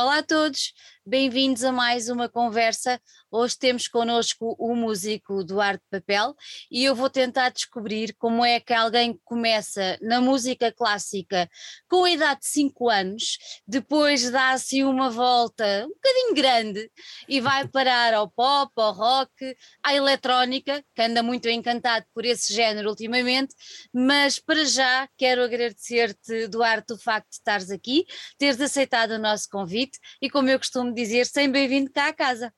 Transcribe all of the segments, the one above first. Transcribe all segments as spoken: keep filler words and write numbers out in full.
Olá a todos, bem-vindos a mais uma conversa. Hoje temos connosco o músico Duarte Papel e eu vou tentar descobrir como é que alguém começa na música clássica com a idade de cinco anos, depois dá-se uma volta um bocadinho grande e vai parar ao pop, ao rock, à eletrónica, que anda muito encantado por esse género ultimamente, mas para já quero agradecer-te, Duarte, o facto de estares aqui, teres aceitado o nosso convite e, como eu costumo dizer, sem bem-vindo cá à casa.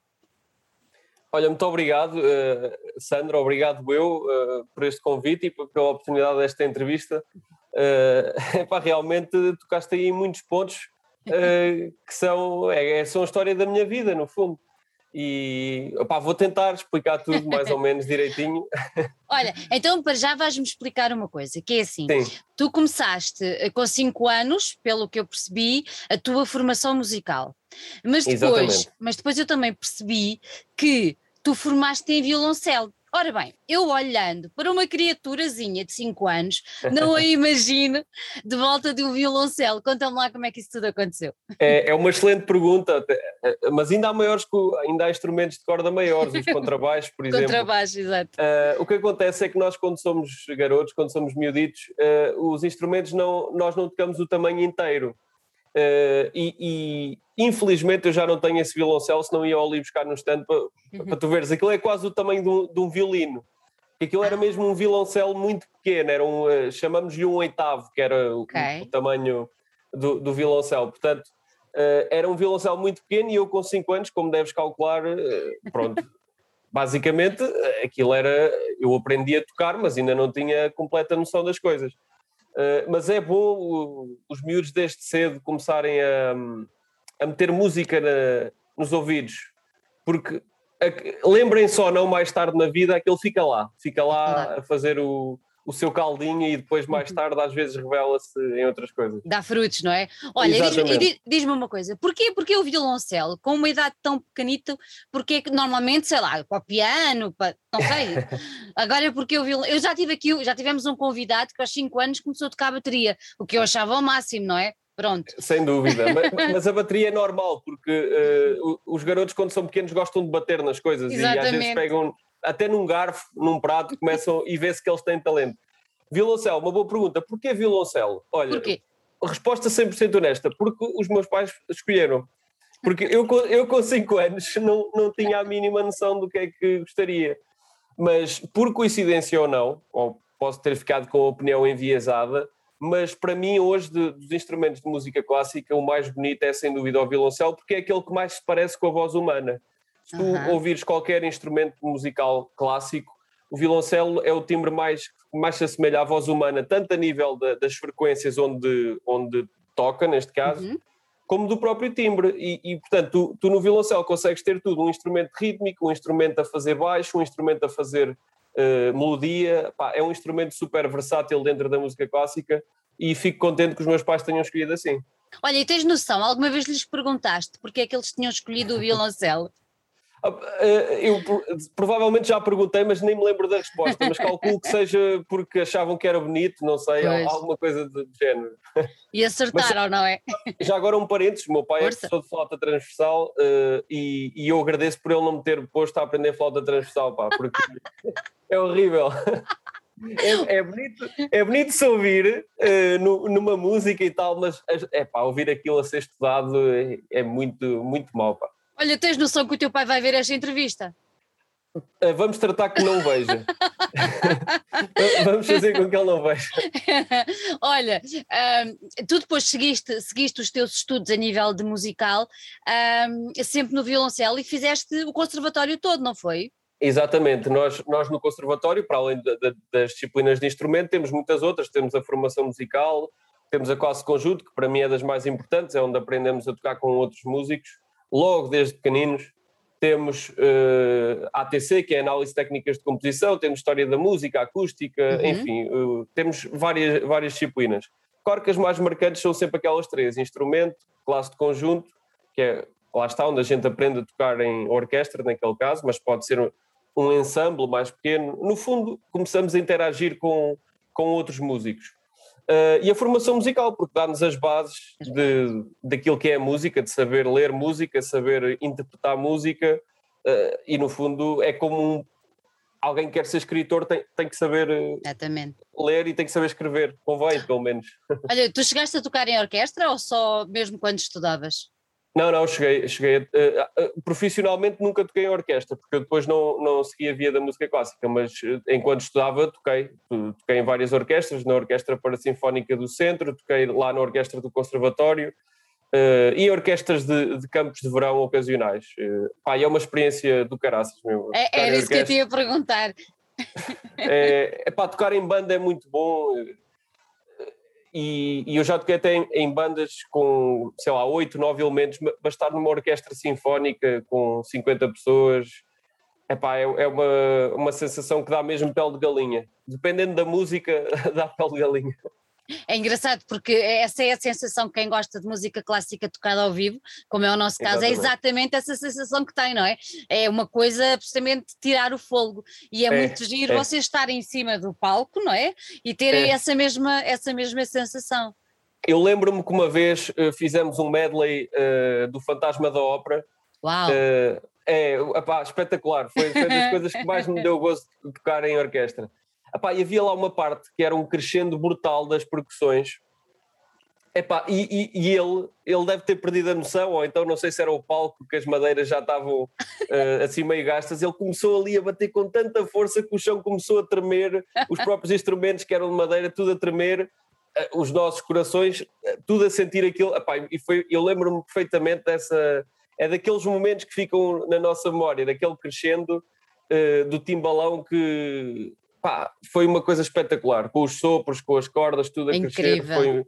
Olha, muito obrigado, uh, Sandra, obrigado eu uh, por este convite e pela oportunidade desta entrevista. Uh, epá, realmente tocaste aí em muitos pontos uh, que são, é, são a história da minha vida, no fundo. E opá, vou tentar explicar tudo mais ou menos direitinho. Olha, então para já vais-me explicar uma coisa, que é assim, Sim. tu começaste com cinco anos, pelo que eu percebi, a tua formação musical, mas depois, mas depois eu também percebi que tu formaste em violoncelo. Ora bem, eu olhando para uma criaturazinha de cinco anos, não a imagino de volta de um violoncelo. Conta-me lá como é que isso tudo aconteceu. É, é uma excelente pergunta, mas ainda há maiores, ainda há instrumentos de corda maiores, os contrabaixos, por exemplo. Contrabaixo, exato. Uh, o que acontece é que nós, quando somos garotos, quando somos miuditos, uh, os instrumentos, não, nós não tocamos o tamanho inteiro. Uh, e, e infelizmente eu já não tenho esse violoncelo, senão ia ali buscar no stand para, uhum. para tu veres, aquilo é quase o tamanho de um, de um violino, aquilo era mesmo um violoncelo muito pequeno, era um, uh, chamamos-lhe um oitavo, que era o, okay. o, o tamanho do, do violoncelo, portanto uh, era um violoncelo muito pequeno e eu com cinco anos, como deves calcular, uh, pronto, basicamente aquilo era, eu aprendi a tocar, mas ainda não tinha completa noção das coisas. Uh, mas é bom uh, os miúdos desde cedo começarem a, um, a meter música na, nos ouvidos, porque a, lembrem só, não mais tarde na vida, aquilo fica lá, fica lá a fazer o, o seu caldinho e depois mais tarde às vezes revela-se em outras coisas. Dá frutos, não é? Olha, e diz, diz-me uma coisa, porquê, porquê o violoncelo com uma idade tão pequenita, porque que normalmente, sei lá, para o piano, para... Não sei, agora porque eu vi, eu já tive aqui, já tivemos um convidado que aos cinco anos começou a tocar a bateria, o que eu achava ao máximo, não é? Pronto. Sem dúvida, mas, mas a bateria é normal, porque uh, os garotos quando são pequenos gostam de bater nas coisas. Exatamente. E às vezes pegam até num garfo, num prato, começam e vê-se que eles têm talento. Violoncelo, uma boa pergunta, porquê violoncelo? Olha, porquê? Resposta cem por cento honesta, porque os meus pais escolheram. Porque eu, eu com cinco anos não, não tinha a mínima noção do que é que gostaria. Mas por coincidência ou não, ou posso ter ficado com a opinião enviesada, mas para mim hoje de, dos instrumentos de música clássica o mais bonito é sem dúvida o violoncelo, porque é aquele que mais se parece com a voz humana. Se tu uhum. ouvires qualquer instrumento musical clássico, o violoncelo é o timbre mais, mais se assemelha à voz humana, tanto a nível da, das frequências onde, onde toca, neste caso, uhum. como do próprio timbre, e, e portanto tu, tu no violoncelo consegues ter tudo, um instrumento rítmico, um instrumento a fazer baixo, um instrumento a fazer uh, melodia. Pá, é um instrumento super versátil dentro da música clássica e fico contente que os meus pais tenham escolhido assim. Olha, e tens noção, alguma vez lhes perguntaste porque é que eles tinham escolhido o violoncelo? Eu provavelmente já perguntei, mas nem me lembro da resposta, mas calculo que seja porque achavam que era bonito, não sei, pois. Alguma coisa do género. E acertaram, mas, não é? Já agora um parênteses, o meu pai Força. É professor de flauta transversal uh, e, e eu agradeço por ele não me ter posto a aprender flauta transversal, pá, porque é horrível. É, é, bonito, é bonito se ouvir uh, no, numa música e tal, mas é pá, ouvir aquilo a ser estudado é, é muito, muito mau, pá. Olha, tens noção que o teu pai vai ver esta entrevista? Vamos tratar que não veja. Vamos fazer com que ele não veja. Olha, um, tu depois seguiste, seguiste os teus estudos a nível de musical, um, sempre no violoncelo, e fizeste o conservatório todo, não foi? Exatamente. Nós, nós no conservatório, para além de, de, das disciplinas de instrumento, temos muitas outras. Temos a formação musical, temos a classe de conjunto, que para mim é das mais importantes, é onde aprendemos a tocar com outros músicos. Logo desde pequeninos temos uh, A T C, que é Análise Técnicas de Composição, temos História da Música, Acústica, uhum. enfim, uh, temos várias, várias disciplinas. Claro que as mais marcantes são sempre aquelas três, instrumento, classe de conjunto, que é, lá está, onde a gente aprende a tocar em orquestra, naquele caso, mas pode ser um, um ensemble mais pequeno. No fundo, começamos a interagir com, com outros músicos. Uh, e a formação musical, porque dá-nos as bases de, daquilo que é a música, de saber ler música, saber interpretar música, uh, e no fundo é como um, alguém que quer ser escritor tem, tem que saber Exatamente. ler e tem que saber escrever, convém pelo menos. Olha, tu chegaste a tocar em orquestra ou só mesmo quando estudavas? Não, não, cheguei, cheguei uh, uh, profissionalmente nunca toquei em orquestra, porque eu depois não, não segui a via da música clássica, mas uh, enquanto estudava toquei, toquei em várias orquestras, na Orquestra Parasinfónica do Centro, toquei lá na Orquestra do Conservatório, Uh, e orquestras de, de campos de verão ocasionais. Uh, pá, é uma experiência do caraças mesmo. É, era isso que eu te ia perguntar. É, é, pá, tocar em banda é muito bom. Uh, e, e eu já toquei até em, em bandas com, sei lá, oito, nove elementos, mas estar numa orquestra sinfónica com cinquenta pessoas, é, pá, é, é uma, uma sensação que dá mesmo pele de galinha. Dependendo da música, dá pele de galinha. É engraçado porque essa é a sensação que quem gosta de música clássica tocada ao vivo, como é o nosso caso, exatamente. é exatamente essa sensação que tem, não é? É uma coisa precisamente tirar o fôlego, e é, é muito giro é. vocês estarem em cima do palco, não é? E terem é. essa, mesma, essa mesma sensação. Eu lembro-me que uma vez uh, fizemos um medley uh, do Fantasma da Ópera. Uau! Uh, é, epá, espetacular, foi, foi uma das coisas que mais me deu gosto de tocar em orquestra. Epá, e havia lá uma parte que era um crescendo brutal das percussões. Epá, e, e, e ele, ele deve ter perdido a noção, ou então não sei se era o palco, que as madeiras já estavam uh, assim meio gastas. Ele começou ali a bater com tanta força que o chão começou a tremer, os próprios instrumentos que eram de madeira, tudo a tremer, uh, os nossos corações, uh, tudo a sentir aquilo. Epá, e foi, eu lembro-me perfeitamente dessa... É daqueles momentos que ficam na nossa memória, daquele crescendo uh, do timbalão que... Pá, foi uma coisa espetacular, com os sopros, com as cordas, tudo a Incrível. crescer, foi,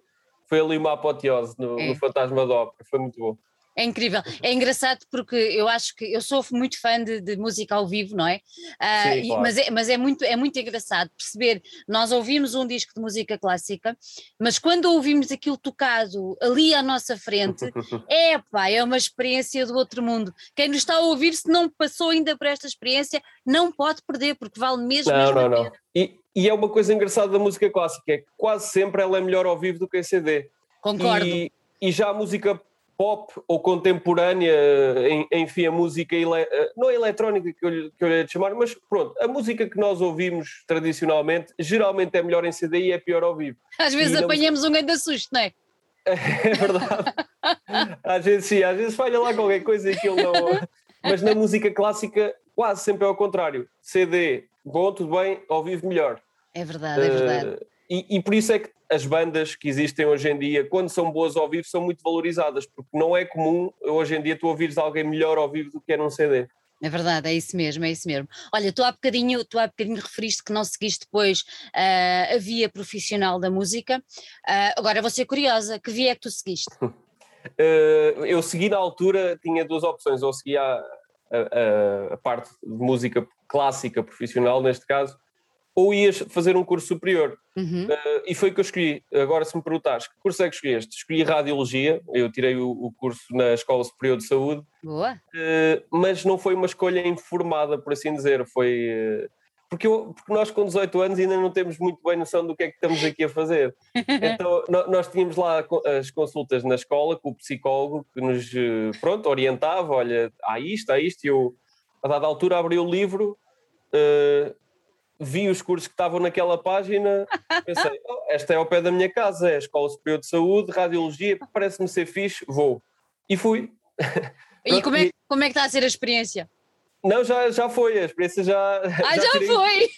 foi ali uma apoteose no, é. no Fantasma da Ópera, foi muito bom. É incrível, é engraçado porque eu acho que eu sou muito fã de, de música ao vivo, não é? Ah, Sim, claro. Mas, é, mas é, muito, é muito engraçado perceber, nós ouvimos um disco de música clássica, mas quando ouvimos aquilo tocado ali à nossa frente, é pá, é uma experiência do outro mundo. Quem nos está a ouvir, se não passou ainda por esta experiência, não pode perder, porque vale mesmo, não, mesmo não, a pena. Não. E, e é uma coisa engraçada da música clássica, é que quase sempre ela é melhor ao vivo do que em C D. Concordo. E, e já a música... pop ou contemporânea, enfim, a música, ele... não é eletrónica que eu, que eu lhe ia chamar, mas pronto, a música que nós ouvimos tradicionalmente, geralmente é melhor em C D e é pior ao vivo. Às vezes e apanhamos não... um grande susto, não é? É verdade. Às vezes sim, às vezes falha lá qualquer coisa e aquilo não... Mas na música clássica quase sempre é ao contrário. C D, bom, tudo bem, ao vivo melhor. É verdade, é verdade. Uh... E, e por isso é que as bandas que existem hoje em dia, quando são boas ao vivo, são muito valorizadas, porque não é comum hoje em dia tu ouvires alguém melhor ao vivo do que era um C D. É verdade, é isso mesmo, é isso mesmo. Olha, tu há bocadinho, tu há bocadinho referiste que não seguiste depois uh, a via profissional da música. Uh, agora vou ser curiosa, que via é que tu seguiste? uh, eu segui na altura, tinha duas opções, ou segui a, a, a parte de música clássica profissional, neste caso, ou ias fazer um curso superior. Uhum. Uh, e foi o que eu escolhi. Agora, se me perguntares, que curso é que escolheste? Escolhi Radiologia, eu tirei o, o curso na Escola Superior de Saúde. Boa. Uh, mas não foi uma escolha informada, por assim dizer, foi... Uh, porque, eu, porque nós com dezoito anos ainda não temos muito bem noção do que é que estamos aqui a fazer. Então, no, nós tínhamos lá as consultas na escola com o psicólogo que nos, pronto, orientava, olha, há isto, há isto, e eu, a dada altura, abri o livro... Uh, vi os cursos que estavam naquela página, pensei, oh, esta é ao pé da minha casa, é a Escola Superior de Saúde, Radiologia, parece-me ser fixe, vou. E fui. E como é, como é que está a ser a experiência? Não, já, já foi, a experiência já... Ah, já, já tirei, foi!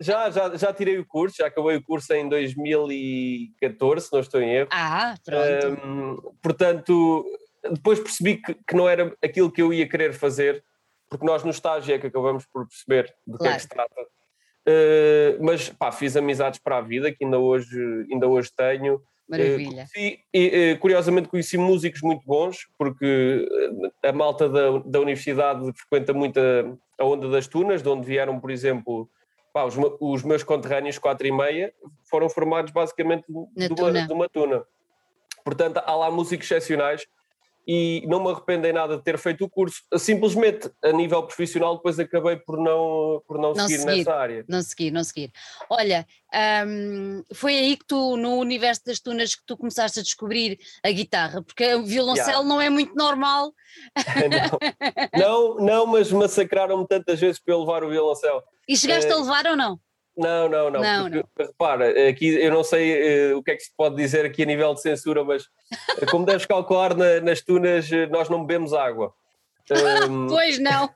Já, já, já tirei o curso, já acabei o curso em dois mil e catorze, se não estou em erro. Ah, pronto. Um, portanto, depois percebi que, que não era aquilo que eu ia querer fazer, porque nós no estágio é que acabamos por perceber do claro. que é que se trata. Uh, mas pá, fiz amizades para a vida que ainda hoje, ainda hoje tenho. Maravilha. Uh, conheci, e, uh, curiosamente conheci músicos muito bons, porque a malta da, da universidade frequenta muito a, a onda das Tunas, de onde vieram, por exemplo, pá, os, os meus conterrâneos quatro e meia foram formados basicamente de uma, de uma tuna. Portanto, há lá músicos excepcionais e não me arrependo em nada de ter feito o curso, simplesmente a nível profissional depois acabei por não, por não, não seguir, seguir nessa área. Não seguir, não seguir. Olha, hum, foi aí que tu, no universo das tunas, que tu começaste a descobrir a guitarra, porque o violoncelo yeah. não é muito normal. não, não, não, mas massacraram-me tantas vezes para eu levar o violoncelo. E chegaste é... a levar ou não? Não, não, não, não, porque, não. Repara, aqui eu não sei uh, o que é que se pode dizer aqui a nível de censura, mas como deves calcular na, nas tunas nós não bebemos água. Um, pois não.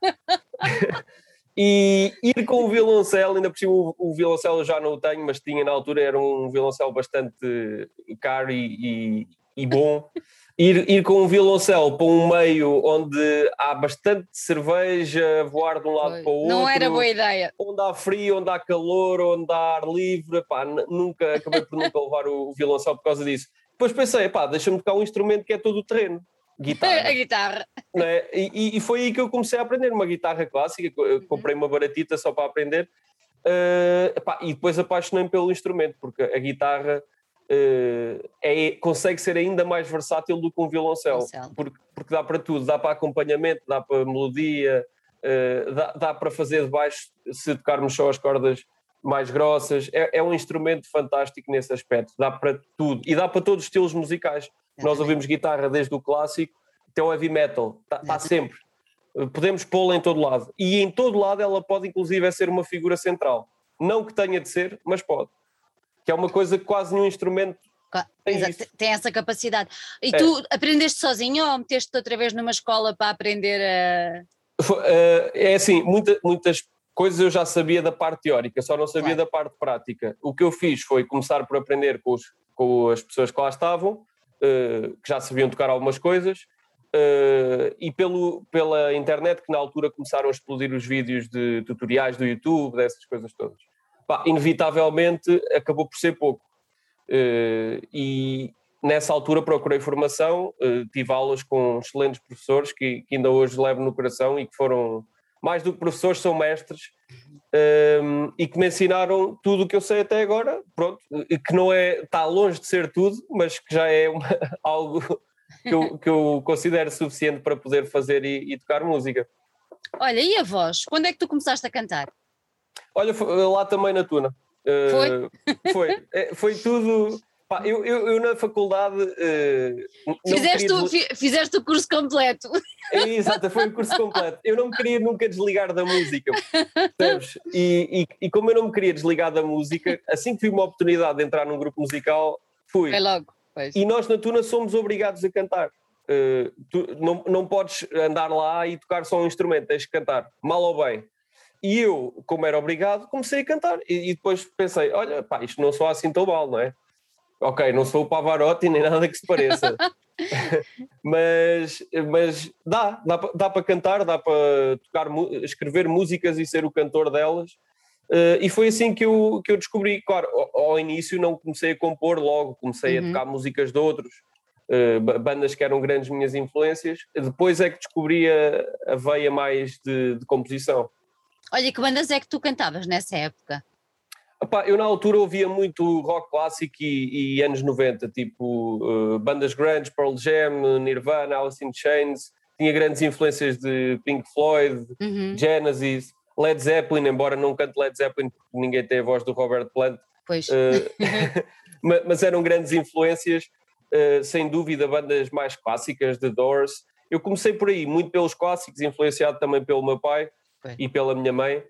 E ir com o violoncelo, ainda por cima o, o violoncelo eu já não o tenho, mas tinha na altura, era um violoncelo bastante caro e, e, e bom. Ir, ir com o violoncelo para um meio onde há bastante cerveja, voar de um lado para o outro. Não era boa ideia. Onde há frio, onde há calor, onde há ar livre. Pá, nunca, acabei por nunca levar o violoncelo por causa disso. Depois pensei, pá, deixa-me tocar um instrumento que é todo o terreno. Guitarra. A guitarra. Não é? E, e foi aí que eu comecei a aprender uma guitarra clássica. Eu comprei uma baratita só para aprender. Uh, pá, e depois apaixonei-me pelo instrumento, porque a guitarra... Uh, é, consegue ser ainda mais versátil do que um violoncelo, porque, porque dá para tudo, dá para acompanhamento, dá para melodia, uh, dá, dá para fazer de baixo se tocarmos só as cordas mais grossas. É, é um instrumento fantástico nesse aspecto, dá para tudo e dá para todos os estilos musicais. É. Nós ouvimos guitarra desde o clássico até o heavy metal, está tá sempre. Podemos pô-la em todo lado e em todo lado ela pode inclusive ser uma figura central, não que tenha de ser, mas pode. Que é uma coisa que quase nenhum instrumento tem. Exato, tem essa capacidade. E é. Tu aprendeste sozinho ou meteste-te outra vez numa escola para aprender a... É assim, muita, muitas coisas eu já sabia da parte teórica, só não sabia claro. Da parte prática. O que eu fiz foi começar por aprender com, os, com as pessoas que lá estavam, que já sabiam tocar algumas coisas, e pelo, pela internet, que na altura começaram a explodir os vídeos de tutoriais do YouTube, dessas coisas todas. Pá, inevitavelmente acabou por ser pouco uh, e nessa altura procurei formação, uh, tive aulas com excelentes professores que, que ainda hoje levo no coração e que foram, mais do que professores, são mestres um, e que me ensinaram tudo o que eu sei até agora, pronto, que não é, está longe de ser tudo, mas que já é uma, algo que eu, que eu considero suficiente para poder fazer e, e tocar música. Olha, e a voz? Quando é que tu começaste a cantar? Olha, lá também na tuna. Uh, foi? Foi. É, foi tudo... Pá, eu, eu, eu na faculdade... Uh, fizeste, queria... o, fi, fizeste o curso completo. É, exato, foi o curso completo. Eu não me queria nunca desligar da música. Sabes? E, e, e como eu não me queria desligar da música, assim que tive uma oportunidade de entrar num grupo musical, fui. Foi logo. Pois. E nós na tuna somos obrigados a cantar. Uh, tu, não, não podes andar lá e tocar só um instrumento, tens que cantar, mal ou bem. E eu, como era obrigado, comecei a cantar. E, e depois pensei, olha, pá, isto não soa assim tão mal, não é? Ok, não sou o Pavarotti nem nada que se pareça. mas, mas dá, dá, dá para cantar, dá para tocar, escrever músicas e ser o cantor delas. Uh, e foi assim que eu, que eu descobri. Claro, ao, ao início não comecei a compor logo, comecei uhum. a tocar músicas de outros. Uh, bandas que eram grandes minhas influências. Depois é que descobri a, a veia mais de, de composição. Olha, que bandas é que tu cantavas nessa época? Epá, eu na altura ouvia muito rock clássico e, e anos noventa, tipo uh, bandas grandes, Pearl Jam, Nirvana, Alice in Chains, tinha grandes influências de Pink Floyd, uhum. Genesis, Led Zeppelin, embora não cante Led Zeppelin porque ninguém tem a voz do Robert Plant, pois. Uh, mas eram grandes influências, uh, sem dúvida, bandas mais clássicas, The Doors. Eu comecei por aí, muito pelos clássicos, influenciado também pelo meu pai, e pela minha mãe,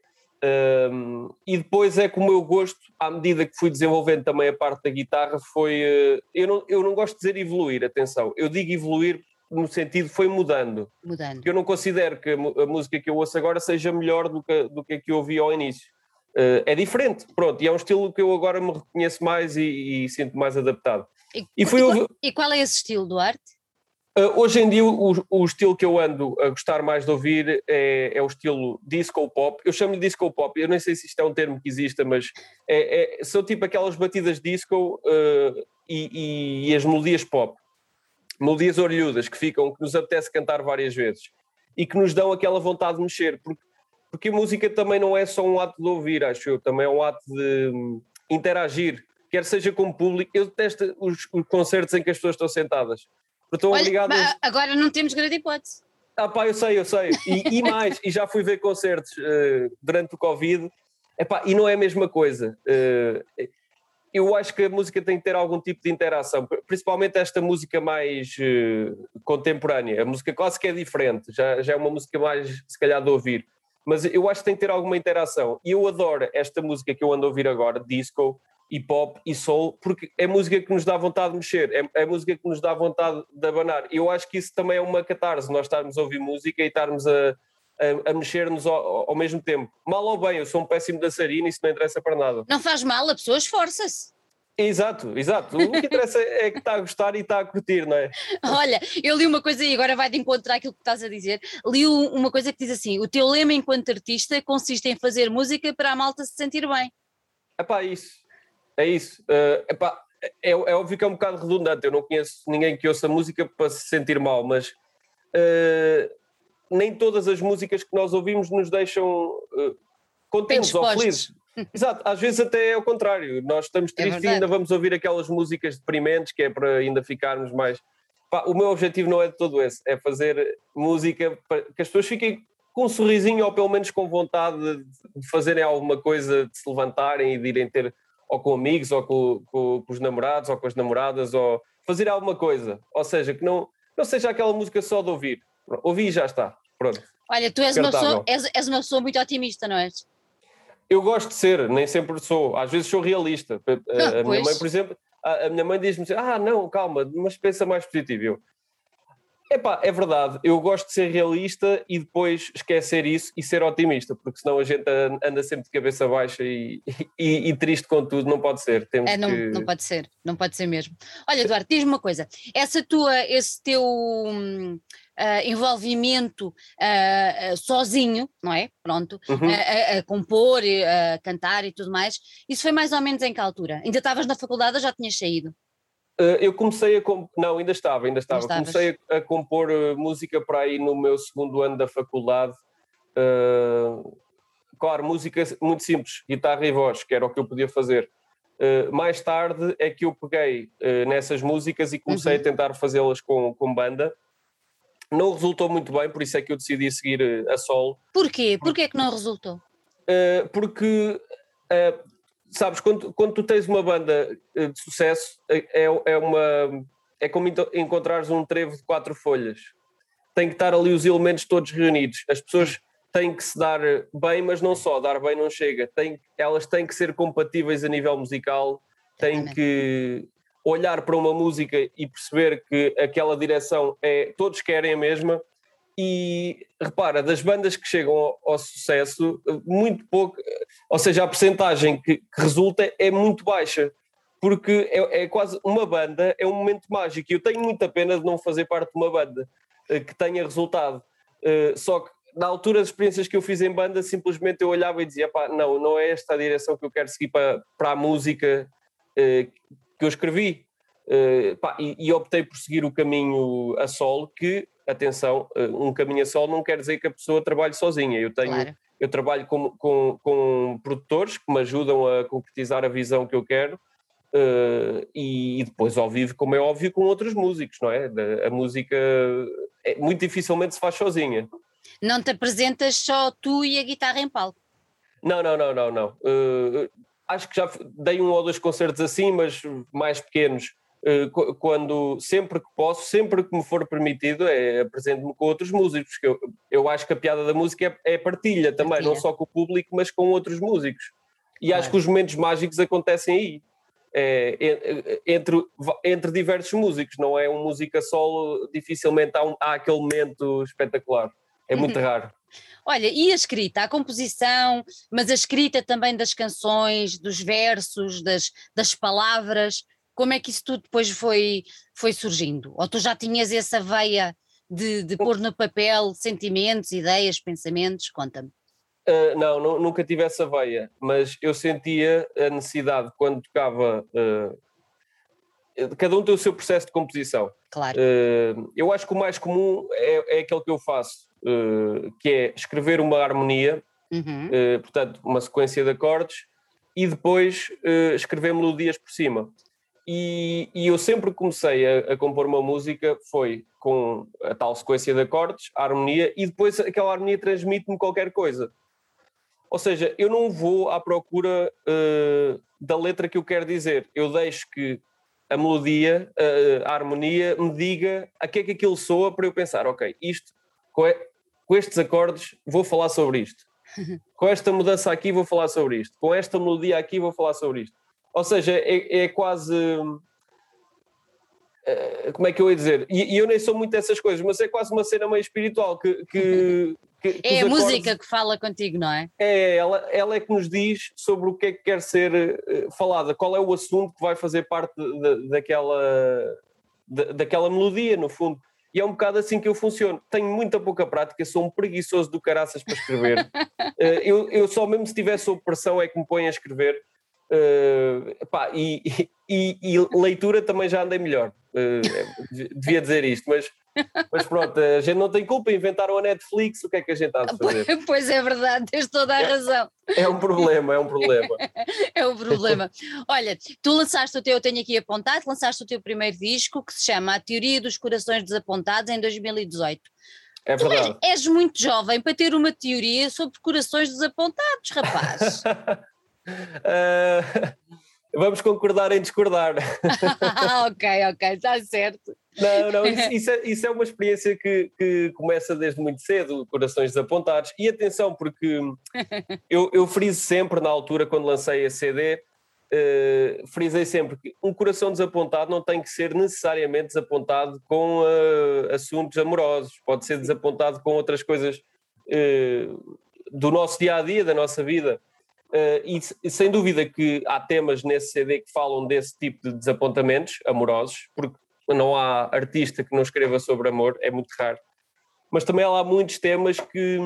um, e depois é que o meu gosto, à medida que fui desenvolvendo também a parte da guitarra, foi, uh, eu, não, eu não gosto de dizer evoluir, atenção, eu digo evoluir no sentido, foi mudando, mudando. Eu não considero que a música que eu ouço agora seja melhor do que, do que a que eu ouvi ao início, uh, é diferente, pronto, e é um estilo que eu agora me reconheço mais e, e sinto mais adaptado. E, e, foi, e, qual, e qual é esse estilo, Duarte? Uh, hoje em dia o, o estilo que eu ando a gostar mais de ouvir é, é o estilo disco pop, eu chamo-lhe disco pop, eu nem sei se isto é um termo que exista, mas é, é, são tipo aquelas batidas disco uh, e, e, e as melodias pop, melodias orelhudas que ficam, que nos apetece cantar várias vezes e que nos dão aquela vontade de mexer, porque, porque a música também não é só um ato de ouvir, acho eu, também é um ato de um, interagir, quer seja como público, eu detesto os, os concertos em que as pessoas estão sentadas. Então, olha, obrigado. Agora não temos grande hipótese. Ah pá, eu sei, eu sei. E, e mais, e já fui ver concertos uh, durante o Covid. Epá, e não é a mesma coisa. Uh, eu acho que a música tem que ter algum tipo de interação, principalmente esta música mais uh, contemporânea. A música clássica é diferente, já, já é uma música mais, se calhar, de ouvir. Mas eu acho que tem que ter alguma interação. E eu adoro esta música que eu ando a ouvir agora, disco, hip hop e soul, porque é música que nos dá vontade de mexer, é, é música que nos dá vontade de abanar. Eu acho que isso também é uma catarse, nós estarmos a ouvir música e estarmos a, a, a mexer-nos ao, ao mesmo tempo. Mal ou bem, eu sou um péssimo dançarino e isso não interessa para nada. Não faz mal, a pessoa esforça-se. Exato, exato. O que interessa é que está a gostar e está a curtir, não é? Olha, eu li uma coisa e agora vai de encontro àquilo que estás a dizer. Li uma coisa que diz assim: o teu lema enquanto artista consiste em fazer música para a malta se sentir bem. Epá, isso. É isso. Uh, epá, é, é óbvio que é um bocado redundante. Eu não conheço ninguém que ouça música para se sentir mal, mas uh, nem todas as músicas que nós ouvimos nos deixam uh, contentes ou felizes. Exato, às vezes até é o contrário. Nós estamos tristes é e ainda vamos ouvir aquelas músicas deprimentes, que é para ainda ficarmos mais... Pá, o meu objetivo não é de todo esse, é fazer música para que as pessoas fiquem com um sorrisinho ou pelo menos com vontade de fazerem alguma coisa, de se levantarem e de irem ter... ou com amigos, ou com, com, com os namorados, ou com as namoradas, ou fazer alguma coisa. Ou seja, que não, não seja aquela música só de ouvir. Ouvi e já está. Pronto. Olha, tu és uma, pessoa, és, és uma pessoa muito otimista, não és? Eu gosto de ser, nem sempre sou. Às vezes sou realista. A, a minha mãe, por exemplo, a, a minha mãe diz-me assim, ah, não, calma, mas pensa mais positivo. Eu, epá, é verdade, eu gosto de ser realista e depois esquecer isso e ser otimista, porque senão a gente anda sempre de cabeça baixa e, e, e triste com tudo, não pode ser. Temos é, não, que... não pode ser, não pode ser mesmo. Olha, Duarte, diz-me uma coisa, essa tua, esse teu uh, envolvimento uh, uh, sozinho, não é? Pronto, uhum. a, a, a compor, a cantar e tudo mais, isso foi mais ou menos em que altura? Ainda estavas na faculdade ou já tinhas saído? Eu comecei a compor, não, ainda estava, ainda estava, comecei a, a compor música para aí no meu segundo ano da faculdade, uh, claro, música muito simples, guitarra e voz, que era o que eu podia fazer. Uh, mais tarde é que eu peguei uh, nessas músicas e comecei uhum. a tentar fazê-las com, com banda, não resultou muito bem, por isso é que eu decidi seguir a solo. Porquê? Porquê é que não resultou? Uh, porque... Uh, Sabes, quando, quando tu tens uma banda de sucesso, é, é, uma, é como encontrares um trevo de quatro folhas. Tem que estar ali os elementos todos reunidos. As pessoas têm que se dar bem, mas não só. Dar bem não chega. Tem, elas têm que ser compatíveis a nível musical. Têm que olhar para uma música e perceber que aquela direção é... Todos querem a mesma. E repara, das bandas que chegam ao, ao sucesso, muito pouco, ou seja, a percentagem que, que resulta é muito baixa, porque é, é quase uma banda, é um momento mágico, e eu tenho muita pena de não fazer parte de uma banda uh, que tenha resultado, uh, só que na altura das experiências que eu fiz em banda, simplesmente eu olhava e dizia, pá, não, não é esta a direção que eu quero seguir para, para a música uh, que eu escrevi, uh, pá, e, e optei por seguir o caminho a solo, que... Atenção, um caminho a solo não quer dizer que a pessoa trabalhe sozinha. Eu, tenho, claro. eu trabalho com, com, com produtores que me ajudam a concretizar a visão que eu quero uh, e, e depois ao vivo, como é óbvio, com outros músicos, não é? A música é, muito dificilmente se faz sozinha. Não te apresentas só tu e a guitarra em palco? Não, não, não, não, não. Uh, acho que já dei um ou dois concertos assim, mas mais pequenos. Quando, sempre que posso, sempre que me for permitido, é, apresento-me com outros músicos, que eu, eu acho que a piada da música é, é partilha também, partilha. Não só com o público, mas com outros músicos. E claro. Acho que os momentos mágicos acontecem aí, é, entre, entre diversos músicos, não é uma música solo, dificilmente há, um, há aquele momento espetacular, é muito uhum. raro. Olha, e a escrita, a composição, mas a escrita também das canções, dos versos, das, das palavras... Como é que isso tudo depois foi, foi surgindo? Ou tu já tinhas essa veia de, de pôr no papel sentimentos, ideias, pensamentos? Conta-me. Uh, não, não, nunca tive essa veia, mas eu sentia a necessidade, quando tocava... Uh, cada um tem o seu processo de composição. Claro. Uh, eu acho que o mais comum é, é aquele que eu faço, uh, que é escrever uma harmonia, uhum. uh, portanto, uma sequência de acordes, e depois uh, escrever melodias por cima. E, e eu sempre comecei a, a compor uma música foi com a tal sequência de acordes, a harmonia, e depois aquela harmonia transmite-me qualquer coisa. Ou seja, eu não vou à procura uh, da letra que eu quero dizer, eu deixo que a melodia, uh, a harmonia, me diga a que é que aquilo soa para eu pensar, ok, isto, com, é, com estes acordes vou falar sobre isto, com esta mudança aqui vou falar sobre isto, com esta melodia aqui vou falar sobre isto. Ou seja, é, é quase, uh, como é que eu ia dizer? E, e eu nem sou muito dessas coisas, mas é quase uma cena meio espiritual que... que, que, que é a acordes... música que fala contigo, não é? É, ela, ela é que nos diz sobre o que é que quer ser uh, falada, qual é o assunto que vai fazer parte de, de, daquela, de, daquela melodia, no fundo. E é um bocado assim que eu funciono. Tenho muita pouca prática, sou um preguiçoso do caraças para escrever. uh, eu, eu só mesmo se tiver sob pressão é que me ponho a escrever. Uh, pá, e, e, e leitura também já andei melhor, uh, devia dizer isto, mas, mas pronto, a gente não tem culpa, inventaram a Netflix, o que é que a gente há de fazer? Pois é verdade, tens toda a razão. É, é um problema, é um problema. É um problema. Olha, tu lançaste o teu, eu tenho aqui apontado, lançaste o teu primeiro disco que se chama A Teoria dos Corações Desapontados em dois mil e dezoito. É tu és, és muito jovem para ter uma teoria sobre corações desapontados, rapaz. Uh, vamos concordar em discordar. ok, ok, está certo. Não, não, isso, isso, é, isso é uma experiência que, que começa desde muito cedo, corações desapontados. E atenção, porque eu, eu friso sempre na altura, quando lancei a C D, uh, frisei sempre que um coração desapontado não tem que ser necessariamente desapontado com uh, assuntos amorosos, pode ser desapontado com outras coisas uh, do nosso dia-a-dia, da nossa vida. Uh, e, e sem dúvida que há temas nesse C D que falam desse tipo de desapontamentos amorosos, porque não há artista que não escreva sobre amor, é muito raro, mas também há muitos temas que,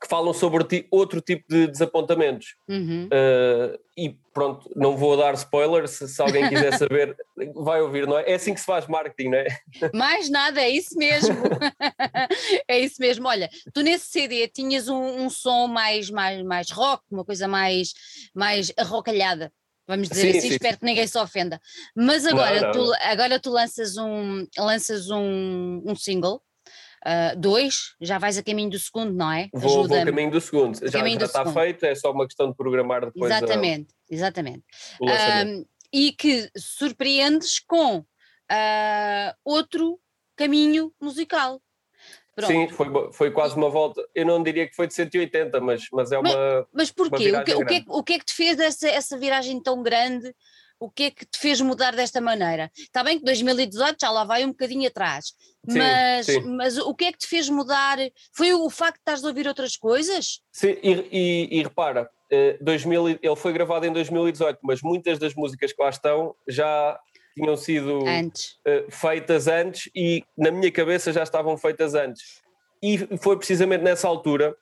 que falam sobre ti, outro tipo de desapontamentos. Uhum. Uh, e pronto, não vou dar spoilers, se, se alguém quiser saber vai ouvir, não é? É assim que se faz marketing, não é? Mais nada, é isso mesmo. É isso mesmo. Olha, tu nesse C D tinhas um, um som mais, mais, mais rock, uma coisa mais, mais arrocalhada, vamos dizer sim, assim, sim. Espero que ninguém se ofenda. Mas agora, não, não. Tu, agora tu lanças um, lanças um, um single, uh, dois, já vais a caminho do segundo, não é? Vou, vou a caminho do segundo, já, caminho já do está segundo. Feito, é só uma questão de programar depois. Exatamente, a, exatamente. Um, e que surpreendes com uh, outro caminho musical. Pronto. Sim, foi, foi quase uma volta, eu não diria que foi de cento e oitenta, mas, mas é uma... Mas, mas porquê? Uma o, que, o, que é, o que é que te fez essa, essa viragem tão grande? O que é que te fez mudar desta maneira? Está bem que dois mil e dezoito já lá vai um bocadinho atrás, sim, mas, sim. Mas o que é que te fez mudar? Foi o facto de estás a ouvir outras coisas? Sim, e, e, e repara, dois mil, ele foi gravado em dois mil e dezoito, mas muitas das músicas que lá estão já... tinham sido antes. Uh, feitas antes e na minha cabeça já estavam feitas antes. E foi precisamente nessa altura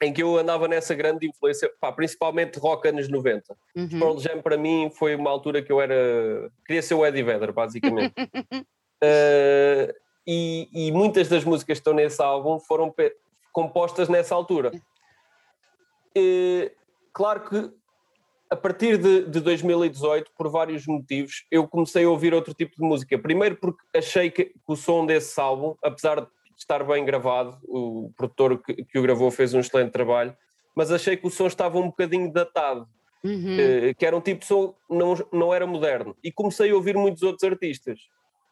em que eu andava nessa grande influência, pá, principalmente rock anos noventa. Uhum. Pearl Jam para mim foi uma altura que eu era... queria ser o Eddie Vedder, basicamente. uh, e, e muitas das músicas que estão nesse álbum foram pe- compostas nessa altura. Uh, claro que a partir de, de dois mil e dezoito, por vários motivos, eu comecei a ouvir outro tipo de música. Primeiro porque achei que o som desse álbum, apesar de estar bem gravado, o produtor que, que o gravou fez um excelente trabalho, mas achei que o som estava um bocadinho datado, uhum. eh, que era um tipo de som que não, não era moderno. E comecei a ouvir muitos outros artistas.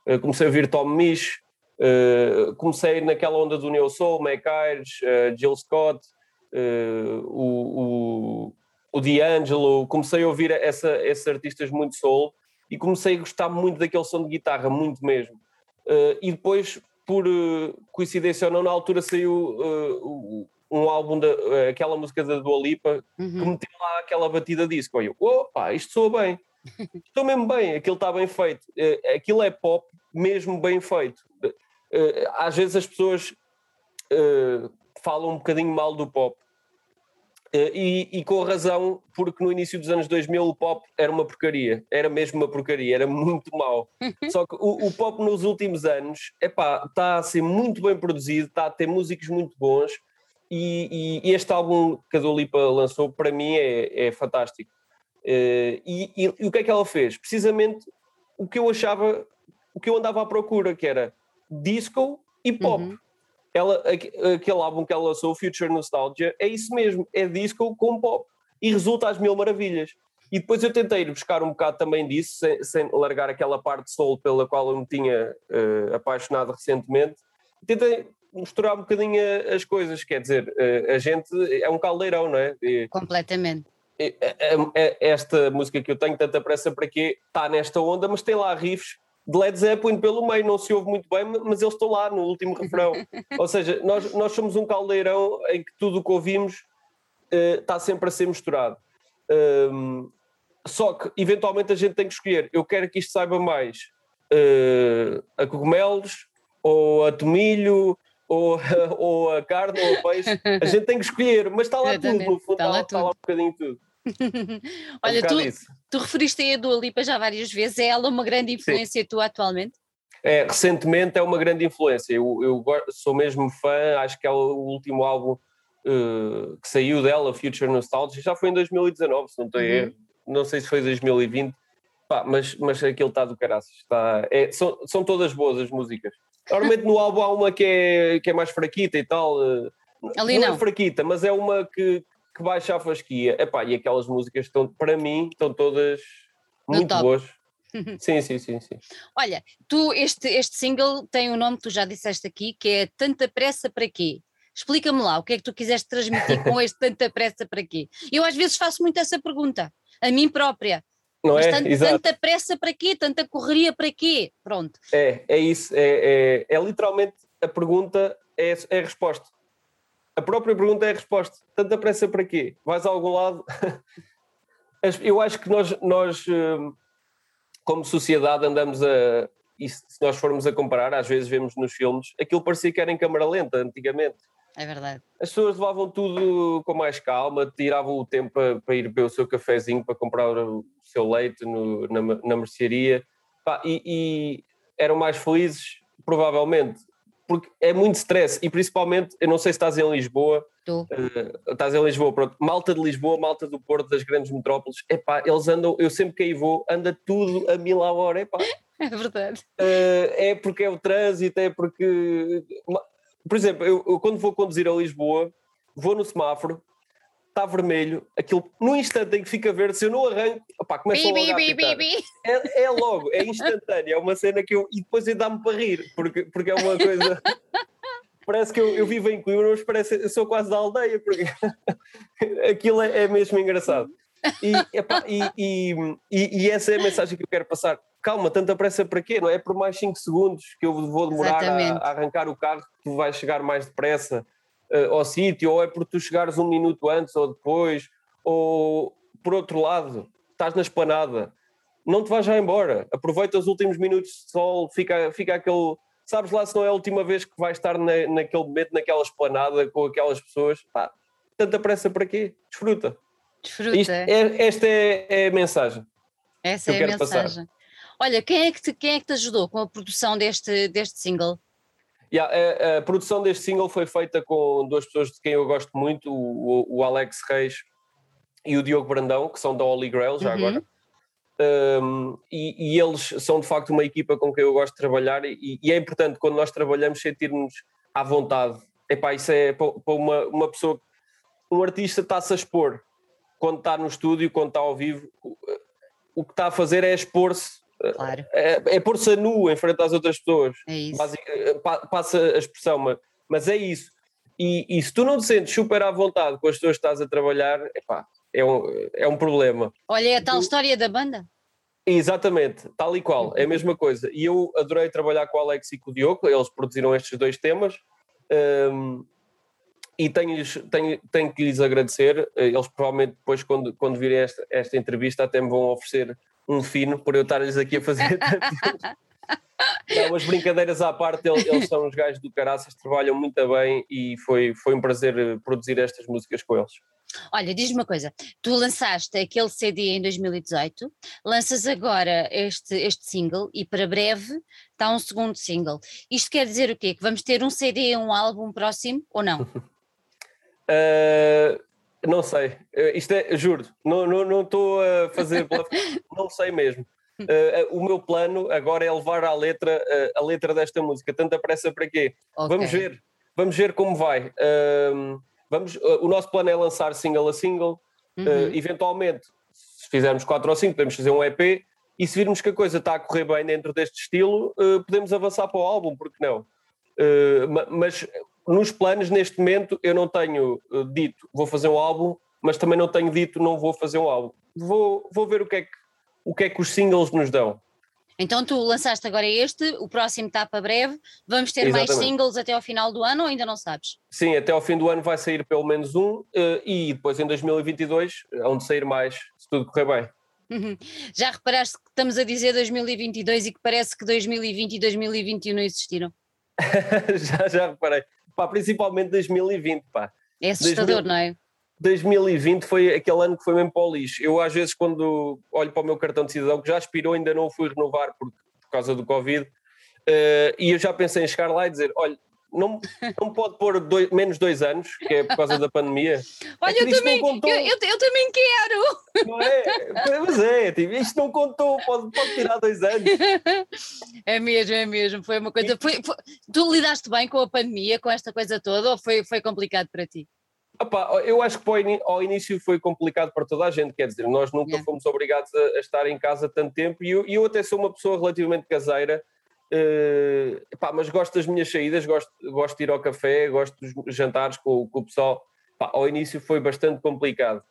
Eh, comecei a ouvir Tom Misch, eh, comecei naquela onda do Neo Soul, Mac Ayres, eh, Jill Scott, eh, o... o o D'Angelo, comecei a ouvir essa, esses artistas muito soul e comecei a gostar muito daquele som de guitarra, muito mesmo. Uh, e depois, por uh, coincidência ou não, na altura saiu uh, um álbum, da, uh, aquela música da Dua Lipa, uhum. que meteu lá aquela batida disco. E eu, opa, isto soa bem, estou mesmo bem, aquilo está bem feito. Uh, aquilo é pop mesmo bem feito. Uh, às vezes as pessoas uh, falam um bocadinho mal do pop. E, e com razão, porque no início dos anos dois mil o pop era uma porcaria, era mesmo uma porcaria, era muito mau. Só que o, o pop nos últimos anos, epá, está a ser muito bem produzido, está a ter músicos muito bons e, e este álbum que a Dua Lipa lançou para mim é, é fantástico. Uh, e, e, e o que é que ela fez? Precisamente o que eu achava, o que eu andava à procura, que era disco e pop. Uhum. Ela, aquele álbum que ela lançou, Future Nostalgia, é isso mesmo, é disco com pop, e resulta às mil maravilhas. E depois eu tentei ir buscar um bocado também disso, sem, sem largar aquela parte soul pela qual eu me tinha uh, apaixonado recentemente. Tentei misturar um bocadinho as coisas, quer dizer, uh, a gente é um caldeirão, não é? E, completamente. E, a, a, a, esta música que eu tenho, Tanta Pressa para Quê, está nesta onda, mas tem lá riffs de Led Zeppelin pelo meio, não se ouve muito bem, mas eles estão lá no último refrão. Ou seja, nós, nós somos um caldeirão em que tudo o que ouvimos uh, está sempre a ser misturado. Um, Só que, eventualmente, a gente tem que escolher. Eu quero que isto saiba mais uh, a cogumelos, ou a tomilho, ou, uh, ou a carne, ou a peixe. A gente tem que escolher, mas está lá eu tudo, também. No fundo, está, está, lá, tudo. Está lá um bocadinho tudo. Olha, um tu, tu referiste aí a Dua Lipa já várias vezes. É ela uma grande influência tua atualmente? É, recentemente é uma grande influência. Eu, eu sou mesmo fã, acho que é o último álbum uh, que saiu dela, Future Nostalgia, já foi em dois mil e dezanove, se não estou a erro. Não sei se foi dois mil e vinte, pá, mas, mas aquilo está do caraças. Está, é, são, são todas boas as músicas. Normalmente no álbum há uma que é, que é mais fraquita e tal. Ali não, não é fraquita, mas é uma que, que baixa a fasquia. Epá, e aquelas músicas estão, para mim, estão todas muito boas. Sim, sim, sim, sim. Olha, tu, este, este single tem um nome que tu já disseste aqui, que é Tanta Pressa para Quê? Explica-me lá, o que é que tu quiseste transmitir com este Tanta Pressa para Quê? Eu às vezes faço muito essa pergunta. A mim própria. Não é? Tanto, tanta pressa para quê? Tanta correria para quê? Pronto. É, é isso. É, é, é literalmente a pergunta é, é a resposta. A própria pergunta é a resposta. Tanta pressa para quê? Vais a algum lado? Eu acho que nós, nós como sociedade, andamos a... E se nós formos a comparar, às vezes vemos nos filmes, aquilo parecia que era em câmara lenta, antigamente. É verdade. As pessoas levavam tudo com mais calma, tiravam o tempo para, para ir beber o seu cafezinho, para comprar o seu leite no, na, na mercearia, pá, e, e eram mais felizes, provavelmente, porque é muito stress, e principalmente, eu não sei se estás em Lisboa, tu. Uh, estás em Lisboa, pronto, malta de Lisboa, malta do Porto, das grandes metrópoles, epá, eles andam, eu sempre que aí vou, anda tudo a mil à hora, epá. É verdade. Uh, é porque é o trânsito, é porque... Por exemplo, eu, eu quando vou conduzir a Lisboa, vou no semáforo, está vermelho, aquilo no instante em que fica verde, se eu não arranco, opá, começa bi, logo bi, a apitar. Bi, bi. É, é logo, é instantâneo, é uma cena que eu... E depois eu dá-me para rir, porque, porque é uma coisa... Parece que eu, eu vivo em Coimbra, mas parece que eu sou quase da aldeia, porque aquilo é, é mesmo engraçado. E, epá, e, e, e, e essa é a mensagem que eu quero passar. Calma, tanta pressa para quê? Não é por mais cinco segundos que eu vou demorar a, a arrancar o carro que tu vais chegar mais depressa uh, ao sítio, ou é por tu chegares um minuto antes ou depois, ou por outro lado, estás na esplanada, não te vais já embora, aproveita os últimos minutos de sol, fica, fica aquele... Sabes lá se não é a última vez que vais estar na, naquele momento, naquela esplanada com aquelas pessoas, pá, tanta pressa para quê? Desfruta. Desfruta. Isto, é, esta é, é a mensagem. Essa que eu é a quero mensagem. Passar. Olha, quem é, que te, quem é que te ajudou com a produção deste, deste single? Yeah, a, a produção deste single foi feita com duas pessoas de quem eu gosto muito, o, o Alex Reis e o Diogo Brandão, que são da Holy Grail, já uhum. agora. Um, e, e eles são, de facto, uma equipa com quem eu gosto de trabalhar e, e é importante, quando nós trabalhamos, sentirmos à vontade. Epá, isso é para uma, uma pessoa... Um artista está-se a expor quando está no estúdio, quando está ao vivo. O que está a fazer é expor-se. Claro. É, é pôr-se a nu em frente às outras pessoas, é isso. Passa a expressão, mas, mas é isso. E, e se tu não te sentes super à vontade com as pessoas que estás a trabalhar, epá, é, um, é um problema. Olha, é a tal eu, história da banda. Exatamente, tal e qual, é a mesma coisa. E eu adorei trabalhar com o Alex e com o Diogo, eles produziram estes dois temas. Um, E tenho-lhes, tenho, tenho que lhes agradecer, eles provavelmente depois quando, quando virem esta, esta entrevista até me vão oferecer um fino por eu estar-lhes aqui a fazer não, umas brincadeiras à parte, eles, eles são os gajos do caraças, trabalham muito bem e foi, foi um prazer produzir estas músicas com eles. Olha, diz-me uma coisa, tu lançaste aquele C D em dois mil e dezoito, lanças agora este, este single e para breve está um segundo single. Isto quer dizer o quê? Que vamos ter um C D e um álbum próximo ou não? Uh, Não sei, isto é, juro, não, não, não estou a fazer bluff, não sei mesmo. Uh, o meu plano agora é levar à letra, uh, a letra desta música, Tanta Pressa para quê? Okay. Vamos ver, vamos ver como vai. Uh, vamos, uh, o nosso plano é lançar single a single, uhum. uh, eventualmente, se fizermos quatro ou cinco, podemos fazer um E P, e se virmos que a coisa está a correr bem dentro deste estilo, uh, podemos avançar para o álbum, porque não? Uh, mas nos planos, neste momento, eu não tenho uh, dito vou fazer um álbum, mas também não tenho dito não vou fazer um álbum. Vou, vou ver o que é que o que é que os singles nos dão. Então tu lançaste agora este, o próximo está para breve, vamos ter Exatamente. mais singles até ao final do ano ou ainda não sabes? Sim, até ao fim do ano vai sair pelo menos um e depois em dois mil e vinte e dois onde sair mais, se tudo correr bem. Uhum. Já reparaste que estamos a dizer dois mil e vinte e dois e que parece que dois mil e vinte e dois mil e vinte e um não existiram? já, já reparei, pá, principalmente dois mil e vinte, pá. É assustador, dois mil... não é? dois mil e vinte foi aquele ano que foi mesmo para o lixo. Eu às vezes quando olho para o meu cartão de cidadão, que já expirou, ainda não o fui renovar por, por causa do Covid, uh, e eu já pensei em chegar lá e dizer, olha, não, não pode pôr dois, menos dois anos, que é por causa da pandemia. Olha, é eu, também, eu, eu, eu também quero! Não é? Mas é, tipo, isto não contou, pode, pode tirar dois anos. É mesmo, é mesmo, foi uma coisa... Foi, foi, tu lidaste bem com a pandemia, com esta coisa toda, ou foi, foi complicado para ti? Opa, eu acho que ao início foi complicado para toda a gente, quer dizer, nós nunca yeah. fomos obrigados a, a estar em casa tanto tempo e eu, eu até sou uma pessoa relativamente caseira, uh, pá, mas gosto das minhas saídas, gosto, gosto de ir ao café, gosto dos jantares com, com o pessoal, pá, ao início foi bastante complicado.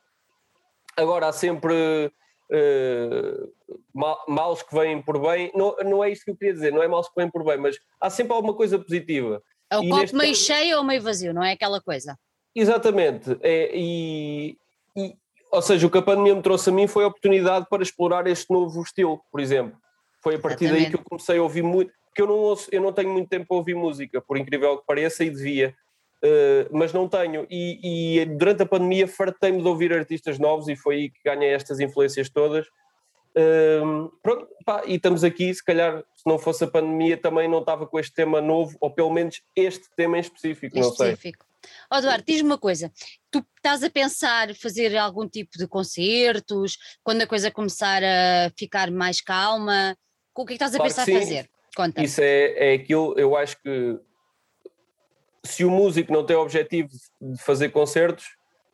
Agora há sempre uh, mal, males que vêm por bem, não, não é isto que eu queria dizer, não é males que vêm por bem, mas há sempre alguma coisa positiva. É o e copo meio caso... cheio ou meio vazio, não é aquela coisa? Exatamente, é, e, e, ou seja, o que a pandemia me trouxe a mim foi a oportunidade para explorar este novo estilo, por exemplo. Foi a partir Exatamente. daí que eu comecei a ouvir muito, porque eu não, ouço, eu não tenho muito tempo para ouvir música, por incrível que pareça, e devia, uh, mas não tenho. E, e durante a pandemia fartei-me de ouvir artistas novos e foi aí que ganhei estas influências todas. Uh, pronto, pá, e estamos aqui, se calhar, se não fosse a pandemia, também não estava com este tema novo, ou pelo menos este tema em específico, em não específico. sei. Ó oh, Duarte, diz-me uma coisa, tu estás a pensar fazer algum tipo de concertos, quando a coisa começar a ficar mais calma, o que é que estás a claro pensar fazer? Conta. Isso é, é aquilo, eu acho que se o músico não tem o objetivo de fazer concertos,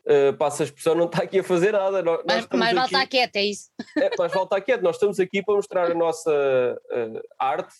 uh, passa a expressão, não está aqui a fazer nada. Nós, mas mas vale estar quieto, é isso? É, mas vale estar quieto, nós estamos aqui para mostrar a nossa uh, arte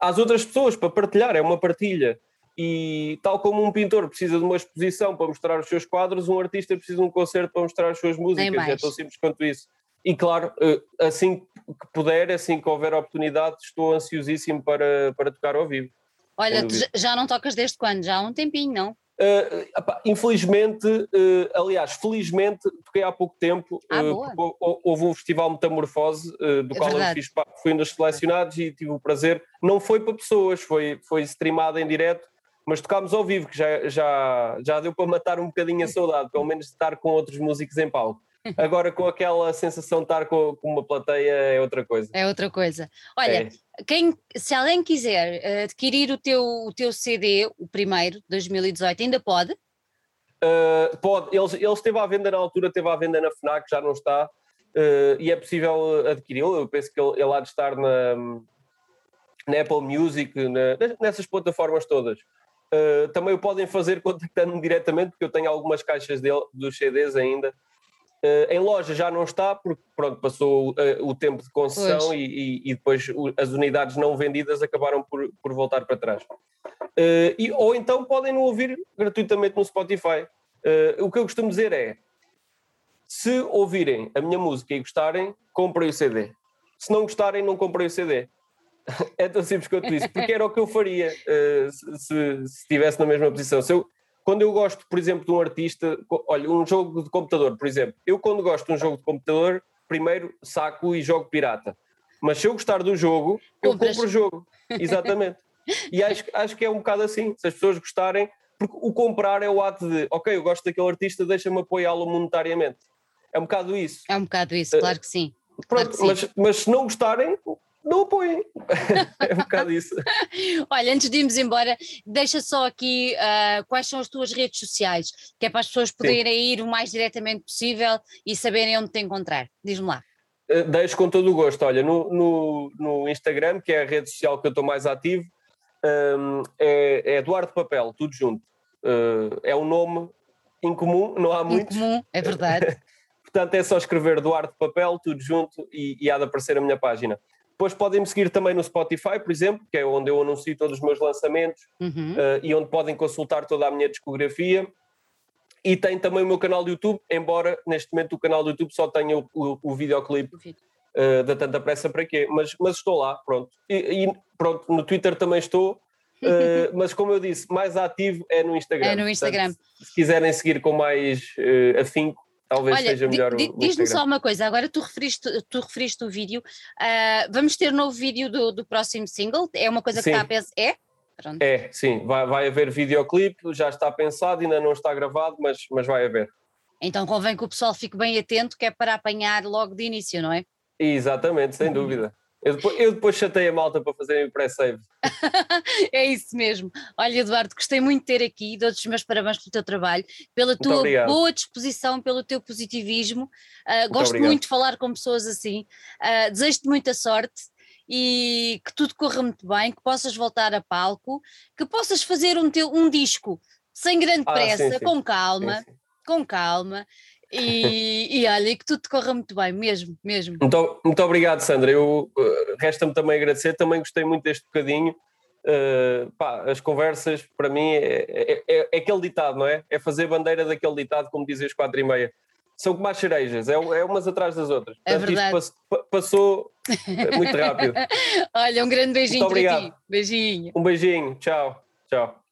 às outras pessoas, para partilhar, é uma partilha. E tal como um pintor precisa de uma exposição para mostrar os seus quadros, um artista precisa de um concerto para mostrar as suas músicas, é tão simples quanto isso. E claro, assim que puder, assim que houver oportunidade, estou ansiosíssimo para, para tocar ao vivo. Olha, tu já não tocas desde quando? Já há um tempinho, não? Uh, pá, infelizmente, uh, aliás, felizmente, toquei há pouco tempo, ah, uh, houve um festival Metamorfose, uh, do é qual verdade. eu fiz, pá, fui um dos selecionados e tive o prazer, não foi para pessoas, foi, foi streamado em direto, mas tocámos ao vivo, que já, já, já deu para matar um bocadinho a saudade, pelo menos de estar com outros músicos em palco. Agora com aquela sensação de estar com, com uma plateia é outra coisa. É outra coisa. Olha, é. quem, se alguém quiser adquirir o teu, o teu C D, o primeiro, dois mil e dezoito, ainda pode? Uh, pode, ele, ele esteve à venda na altura, esteve à venda na FNAC, já não está, uh, e é possível adquiri-lo, eu penso que ele, ele há de estar na, na Apple Music, na, nessas plataformas todas. Uh, também o podem fazer contactando-me diretamente, porque eu tenho algumas caixas dele, dos C Ds ainda. Uh, em loja já não está, porque pronto, passou uh, o tempo de concessão e, e, e depois o, as unidades não vendidas acabaram por, por voltar para trás. Uh, e, ou então podem ouvir gratuitamente no Spotify. Uh, o que eu costumo dizer é, se ouvirem a minha música e gostarem, comprem o C D. Se não gostarem, não comprem o C D. É tão simples quanto isso, porque era o que eu faria uh, se, se estivesse na mesma posição. Se eu, quando eu gosto, por exemplo, de um artista, olha, um jogo de computador, por exemplo, eu quando gosto de um jogo de computador, primeiro saco e jogo pirata. Mas se eu gostar do jogo, eu Compras. compro o jogo, exatamente. E acho, acho que é um bocado assim, se as pessoas gostarem, porque o comprar é o ato de, ok, eu gosto daquele artista, deixa-me apoiá-lo monetariamente. É um bocado isso. É um bocado isso, claro que sim. Claro Pronto, que sim. Mas, mas se não gostarem... não apoiem. É um bocado isso. Olha, antes de irmos embora, deixa só aqui uh, quais são as tuas redes sociais, que é para as pessoas poderem Sim. ir o mais diretamente possível e saberem onde te encontrar. Diz-me lá. Uh, deixo com todo o gosto. Olha, no, no, no Instagram, que é a rede social que eu estou mais ativo, um, é, é Duarte Papel, tudo junto. Uh, é um nome incomum, não há muitos. Incomum, é verdade. Portanto, é só escrever Duarte Papel, tudo junto, e, e há de aparecer a minha página. Depois podem-me seguir também no Spotify, por exemplo, que é onde eu anuncio todos os meus lançamentos, uhum. uh, e onde podem consultar toda a minha discografia. E tem também o meu canal do YouTube, embora neste momento o canal do YouTube só tenha o, o, o videoclipe uh, da Tanta Pressa para quê, mas, mas estou lá, pronto. E, e pronto, no Twitter também estou. Uh, mas como eu disse, mais ativo é no Instagram. É no Instagram. Portanto, se quiserem seguir com mais uh, afinco, talvez Olha, seja melhor. Di, diz-me só uma coisa, agora tu referiste, tu referiste o vídeo. Uh, vamos ter novo vídeo do, do próximo single? É uma coisa sim. que está a pensar? É? Pronto. É, sim, vai, vai haver videoclipe, já está pensado, ainda não está gravado, mas, mas vai haver. Então convém que o pessoal fique bem atento, que é para apanhar logo de início, não é? Exatamente, sem hum. dúvida. Eu depois, eu depois chatei a malta para fazer o pré-save. É isso mesmo. Olha, Eduardo, gostei muito de ter aqui, dou-te os meus parabéns pelo teu trabalho, pela muito tua obrigado. boa disposição, pelo teu positivismo. Uh, gosto obrigado. muito de falar com pessoas assim. Uh, desejo-te muita sorte e que tudo corra muito bem, que possas voltar a palco, que possas fazer um, teu, um disco sem grande ah, pressa, sim, sim. com calma, sim, sim. com calma. E, e olha, e que tudo te corra muito bem, mesmo, mesmo. Muito, muito obrigado, Sandra. Eu uh, resta-me também agradecer, também gostei muito deste bocadinho. Uh, pá, as conversas, para mim, é, é, é, é aquele ditado, não é? É fazer bandeira daquele ditado, como dizem os quatro e meia. São como as cerejas, é, é umas atrás das outras. Portanto, é verdade. Isto pass, passou muito rápido. Olha, um grande beijinho para ti. Beijinho. Um beijinho, tchau, tchau.